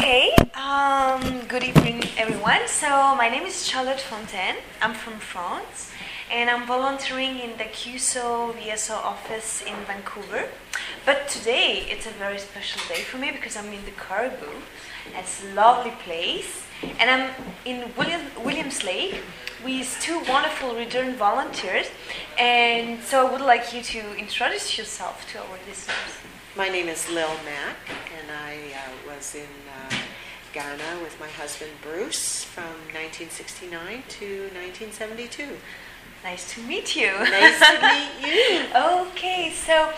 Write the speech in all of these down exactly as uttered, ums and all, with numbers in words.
Okay, um, good evening everyone. So my name is Charlotte Fontaine. I'm from France and I'm volunteering in the C U S O V S O office in Vancouver. But today it's a very special day for me because I'm in the Cariboo. It's a lovely place. And I'm in William, Williams Lake with two wonderful return volunteers. And so I would like you to introduce yourself to our listeners. My name is Lil Mac, and I uh, was in uh, Ghana with my husband Bruce from nineteen sixty-nine to nineteen seventy-two. Nice to meet you. Nice to meet you. Okay, so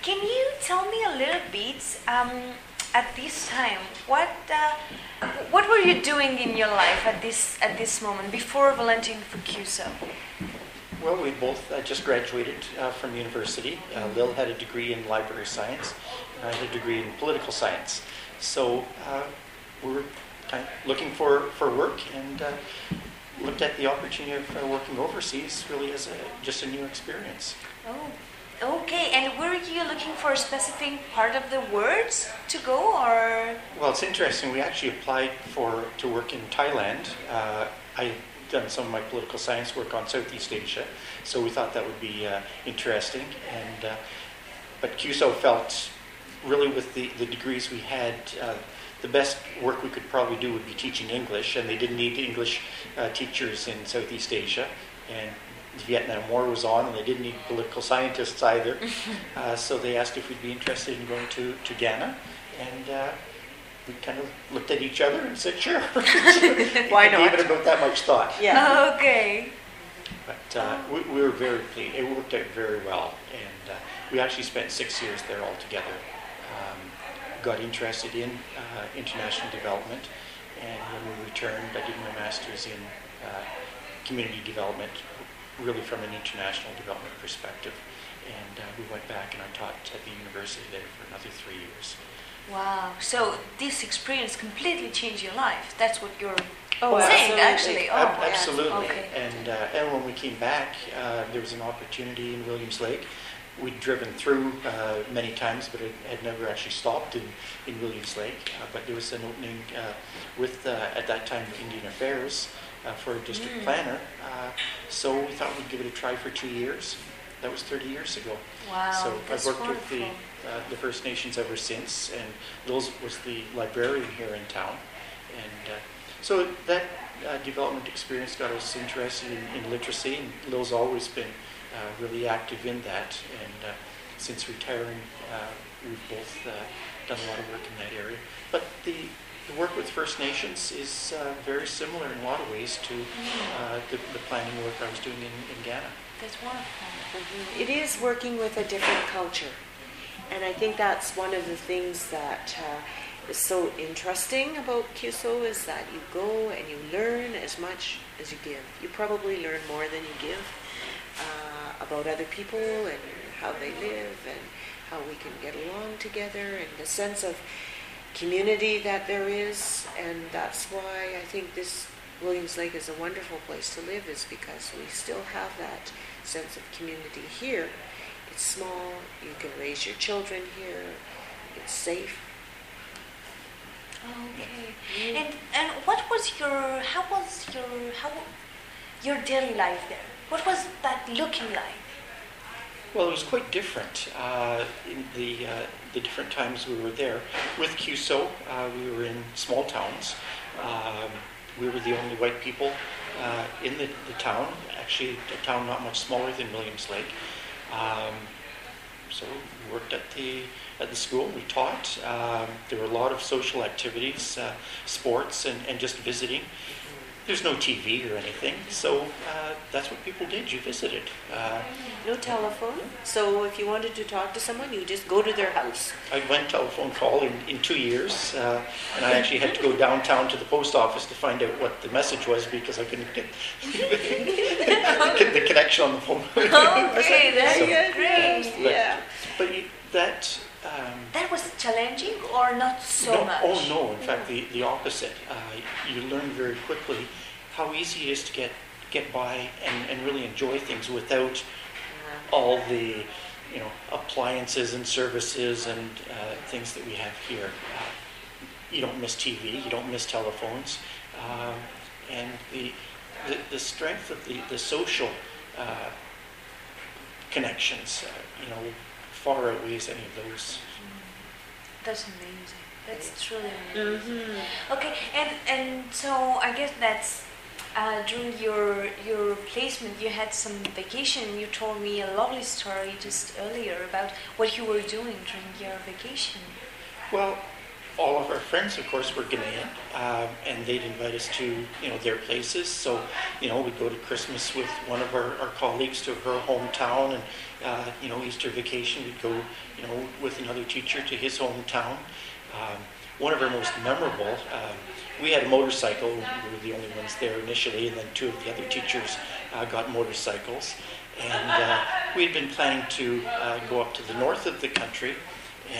can you tell me a little bit um, at this time what uh, what were you doing in your life at this at this moment before volunteering for C U S O? Well, we both uh, just graduated uh, from university. Uh, Lil had a degree in library science, and I had a degree in political science. So uh, we were kind of looking for, for work and uh, looked at the opportunity of uh, working overseas really as a, just a new experience. Oh, okay. And were you looking for a specific part of the world to go, or? Well, it's interesting. We actually applied for to work in Thailand. Uh, I. done some of my political science work on Southeast Asia, so we thought that would be uh, interesting. And uh, but C U S O felt really with the, the degrees we had, uh, the best work we could probably do would be teaching English, and they didn't need English uh, teachers in Southeast Asia. And the Vietnam War was on, and they didn't need political scientists either. uh, so they asked if we'd be interested in going to, to Ghana, and uh, we kind of looked at each other and said, sure. Why not? Gave it about that much thought. Yeah. Okay. But uh, we, we were very pleased. It worked out very well. And uh, we actually spent six years there all together. Um, got interested in uh, international development. And when we returned, I did my master's in uh, community development, really from an international development perspective. And uh, we went back and I taught at the university there for another three years. Wow, so this experience completely changed your life. That's what you're oh, saying, absolutely. actually. Oh, Ab absolutely. Yeah. Okay. And, uh, and when we came back, uh, there was an opportunity in Williams Lake. We'd driven through uh, many times, but it had never actually stopped in, in Williams Lake. Uh, but there was an opening uh, with, uh, at that time, Indian Affairs uh, for a district mm. planner. Uh, so we thought we'd give it a try for two years. That was thirty years ago. Wow, so I've worked wonderful. with the, uh, the First Nations ever since, and Lil was the librarian here in town. And uh, so that uh, development experience got us interested in, in literacy, and Lil's always been uh, really active in that. And uh, since retiring, uh, we've both uh, done a lot of work in that area. But the, the work with First Nations is uh, very similar in a lot of ways to uh, the, the planning work I was doing in, in Ghana. That's wonderful. Mm-hmm. It is working with a different culture, and I think that's one of the things that uh, is so interesting about C U S O is that you go and you learn as much as you give. You probably learn more than you give uh, about other people and how they live and how we can get along together and the sense of community that there is, and that's why I think this Williams Lake is a wonderful place to live, is because we still have that sense of community here. It's small, you can raise your children here, it's safe. Okay. Mm. And and what was your how was your how your daily life there? What was that looking like? Well, it was quite different. Uh, in the uh, the different times we were there with C U S O, uh, we were in small towns. Um, We were the only white people uh, in the, the town, actually a town not much smaller than Williams Lake. Um, so we worked at the, at the school, we taught. Um, there were a lot of social activities, uh, sports, and, and just visiting. There's no T V or anything, so uh, that's what people did, you visited. Uh, no telephone, so if you wanted to talk to someone, you just go to their house. I went telephone call in, in two years, uh, and I actually had to go downtown to the post office to find out what the message was because I couldn't get the connection on the phone. Okay, that's so, great, uh, yeah. But you, that... Um, that was challenging or not so no, much? Oh no, in fact the, the opposite. Uh, you learn very quickly how easy it is to get, get by and, and really enjoy things without all the you know appliances and services and uh, things that we have here. Uh, you don't miss T V, you don't miss telephones, um, and the, the the strength of the the social uh, connections, uh, you know, far outweighs any of those. That's amazing. That's truly amazing. Mm-hmm. Okay, and and so I guess that's. Uh, during your your placement, you had some vacation. You told me a lovely story just earlier about what you were doing during your vacation. Well, all of our friends, of course, were Ghanaian, um, and they'd invite us to you know their places. So, you know, we'd go to Christmas with one of our, our colleagues to her hometown, and uh, you know, Easter vacation we'd go you know with another teacher to his hometown. Um, One of our most memorable, um, we had a motorcycle, we were the only ones there initially, and then two of the other teachers uh, got motorcycles. And uh, we had been planning to uh, go up to the north of the country,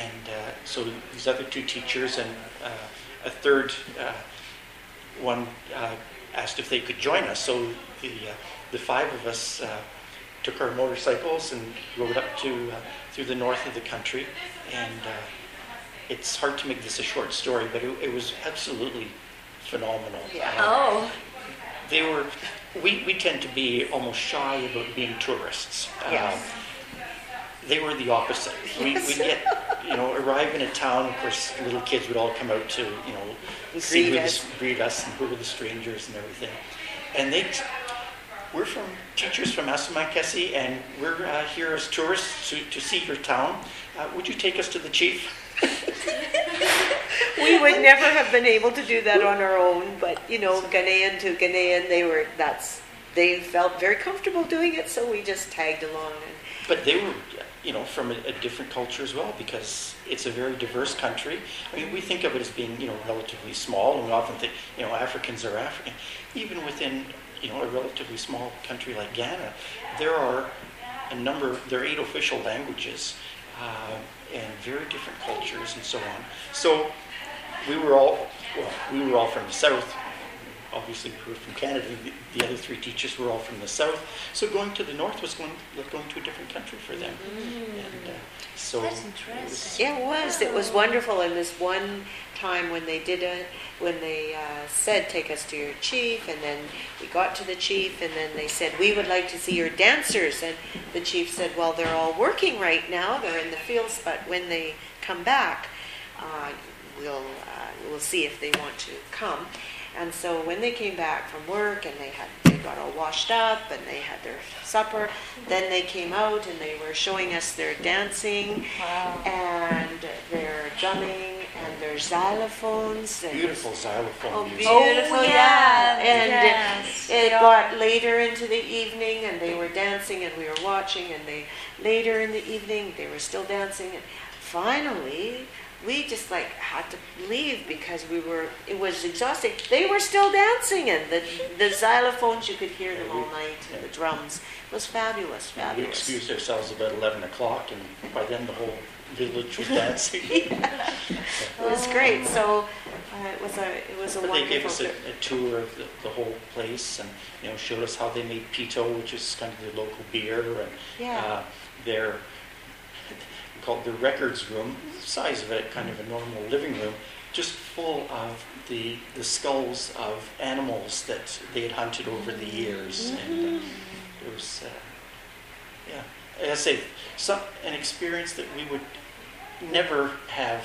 and uh, so these other two teachers and uh, a third uh, one uh, asked if they could join us. So the, uh, the five of us uh, took our motorcycles and rode up to uh, through the north of the country. and. Uh, It's hard to make this a short story, but it, it was absolutely phenomenal. Yeah. Oh. They were, we, we tend to be almost shy about being tourists. Yes. Um, they were the opposite. We, yes. We'd get, you know, arrive in a town, of course, little kids would all come out to, you know, and see us. The, greet us and who were the strangers and everything. And they, we're from, teachers from Asumakesi, and we're uh, here as tourists to, to see your town. Uh, would you take us to the chief? We would never have been able to do that on our own, but you know, Ghanaian to Ghanaian, they were that's they felt very comfortable doing it, so we just tagged along. And but they were, you know, from a, a different culture as well, because it's a very diverse country. I mean, we think of it as being, you know, relatively small, and we often think, you know, Africans are African. Even within, you know, a relatively small country like Ghana, there are a number. There are eight official languages. Uh, and very different cultures and so on. So we were all, well, we were all from the south. Obviously we were from Canada. The, the other three teachers were all from the south. So going to the north was going, like going to a different country for them. Mm-hmm. And, uh, so that's interesting. It was, yeah, it was. It was wonderful. And this one time when they did a, when they uh, said, take us to your chief, and then we got to the chief, and then they said, we would like to see your dancers. And the chief said, well, they're all working right now. They're in the fields, but when they come back, uh, we'll, uh, we'll see if they want to come. And so when they came back from work and they had they got all washed up and they had their supper, then they came out and they were showing us their dancing. Wow. And their drumming and their xylophones. And beautiful xylophone oh, music. Beautiful, oh, yeah. And yes. it, it got later into the evening and they were dancing and we were watching, and they later in the evening they were still dancing, and finally we just like had to leave because we were, it was exhausting. They were still dancing, and the, the xylophones, you could hear them all night, and the drums. It was fabulous, fabulous. We excused ourselves about eleven o'clock, and by then the whole village was dancing. Yeah. It was great. So uh, it was a, it was a but wonderful trip. They gave us a, a tour of the, the whole place, and you know, showed us how they made pito, which is kind of their local beer, and yeah. uh, their, called the records room, size of it, kind of a normal living room, just full of the the skulls of animals that they had hunted over the years. Mm-hmm. And uh, it was, uh, yeah, as I say, some, an experience that we would never have,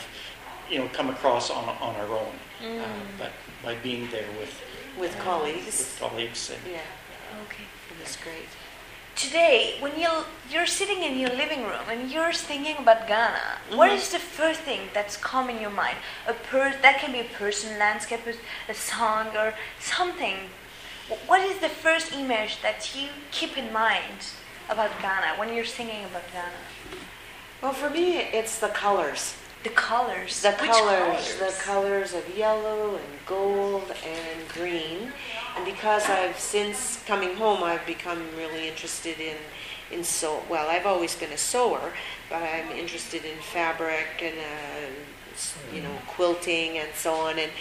you know, come across on on our own. Mm. Uh, but by being there with with uh, colleagues, with colleagues, and, yeah, uh, okay, that's great. Today, when you're, you're sitting in your living room and you're thinking about Ghana, mm-hmm. what is the first thing that's come in your mind? A per- That can be a person, landscape, a song, or something. What is the first image that you keep in mind about Ghana when you're thinking about Ghana? Well, for me, it's the colors. The colors? The Which colors. colors? The colors of yellow and gold and green. And because I've, since coming home, I've become really interested in, in sew. Well, I've always been a sewer, but I'm interested in fabric and, uh, you know, quilting and so on. And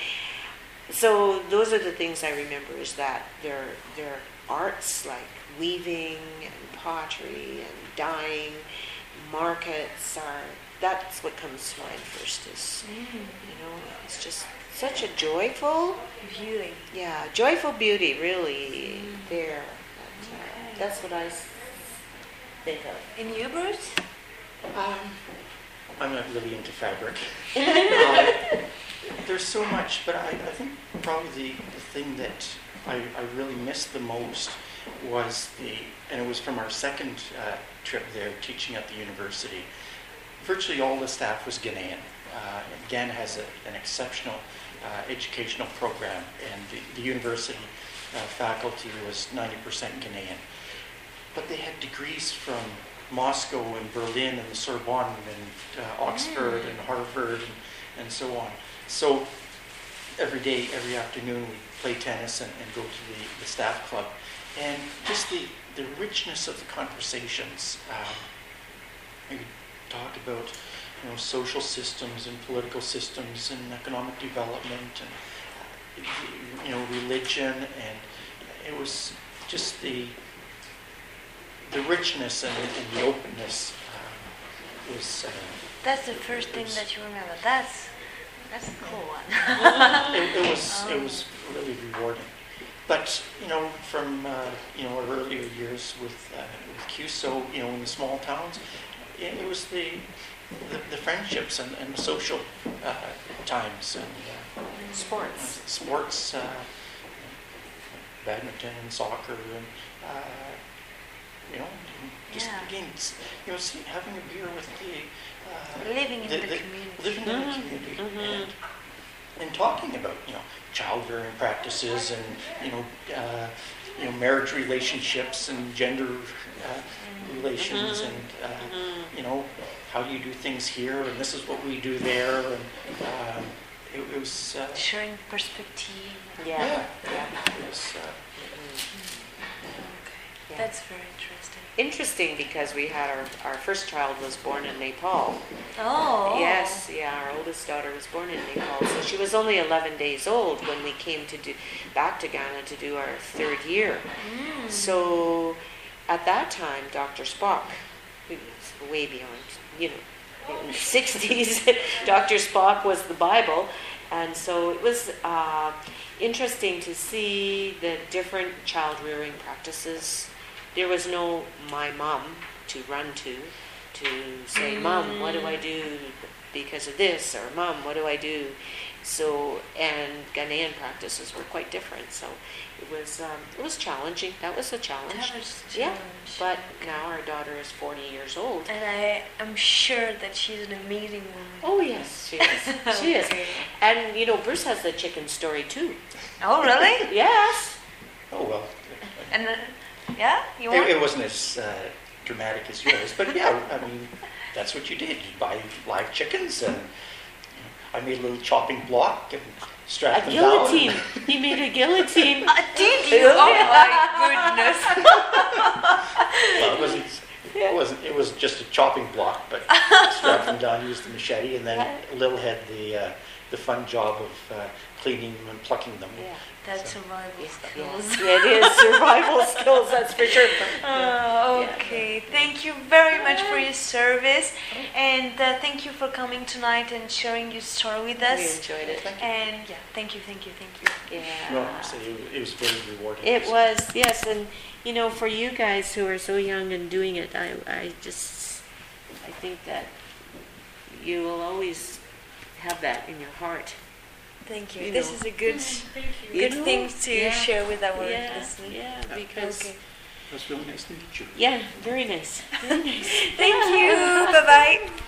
so those are the things I remember, is that their, their arts, like weaving and pottery and dyeing, markets are that's what comes to mind first is, mm. you know, it's just such a joyful beauty. Yeah, joyful beauty, really, mm. there. But, uh, okay. That's what I think of. And you, Bruce? Um, I'm not really into fabric. uh, there's so much, but I, I think probably the, the thing that I, I really missed the most was the, and it was from our second uh, trip there, teaching at the university. Virtually all the staff was Ghanaian. Uh, Ghana has a, an exceptional uh, educational program, and the, the university uh, faculty was ninety percent Ghanaian. But they had degrees from Moscow and Berlin and the Sorbonne and uh, Oxford and Harvard and, and so on. So every day, every afternoon, we play tennis and, and go to the, the staff club. And just the, the richness of the conversations. Um, talked about, you know, social systems and political systems and economic development and, you know, religion, and it was just the the richness and, and the openness uh, was. Uh, that's the first thing was, that you remember. That's that's a cool one. it, it was it was really rewarding. But, you know, from uh, you know our earlier years with uh, with CUSO, you know, in the small towns. It was the, the, the friendships and, and the social uh, times and uh, sports, uh, sports, uh, badminton and soccer, and uh, you know, just yeah. again, you know, see, having a beer with the uh, living in the, the, the community, living mm-hmm. in the community, mm-hmm. and, and talking about, you know, childbearing practices and, you know, uh, you know, marriage relationships and gender. Uh, relations mm-hmm. and uh, mm-hmm. you know, how do you do things here, and this is what we do there, and um, it, it was uh, sharing perspective. Yeah, yeah. yeah. It was, uh, okay. yeah. That's very interesting. Interesting because we had our our first child was born in Nepal. Oh. Yes, yeah. Our oldest daughter was born in Nepal, so she was only eleven days old when we came to do back to Ghana to do our third year. Mm. So. At that time, Doctor Spock, who was way beyond, you know, in the sixties, Doctor Spock was the Bible. And so it was uh, interesting to see the different child-rearing practices. There was no my mom to run to, to say, mm. Mom, what do I do because of this? Or Mom, what do I do? So, and Ghanaian practices were quite different. So it was um, it was challenging. That was a challenge. That was a challenge. Yeah. But now our daughter is forty years old. And I am sure that she's an amazing woman. Oh yes, she is. She is. And you know, Bruce has the chicken story too. Oh really? Yes. Oh well. And uh, yeah, you want? It, it wasn't as uh, dramatic as yours, but yeah, I mean, that's what you did. You buy live chickens and. I made a little chopping block and strapped a them down. A guillotine. He made a guillotine. Uh, did you? Oh my goodness. Well, it wasn't. It wasn't. It was just a chopping block, but strapped them down, used the machete, and then Lil had the uh, the fun job of uh, cleaning them and plucking them. Yeah, that's so. Survival skills. Yeah, it is survival skills. That's for sure. Uh, okay. Yeah. Thank you very much for your service, and uh, thank you for coming tonight and sharing your story with us. We enjoyed it. Thank you. And yeah, thank you, thank you, thank you. Yeah. Well, so it was very rewarding. It was, yes, and you know, for you guys who are so young and doing it, I, I just, I think that you will always have that in your heart. Thank you. you this know. is a good, Thank you. good you know? thing to yeah. share with our yeah. listeners. Yeah, because. Okay. It was really nice to meet you. Yeah, very nice. Very nice. Thank you. Bye bye.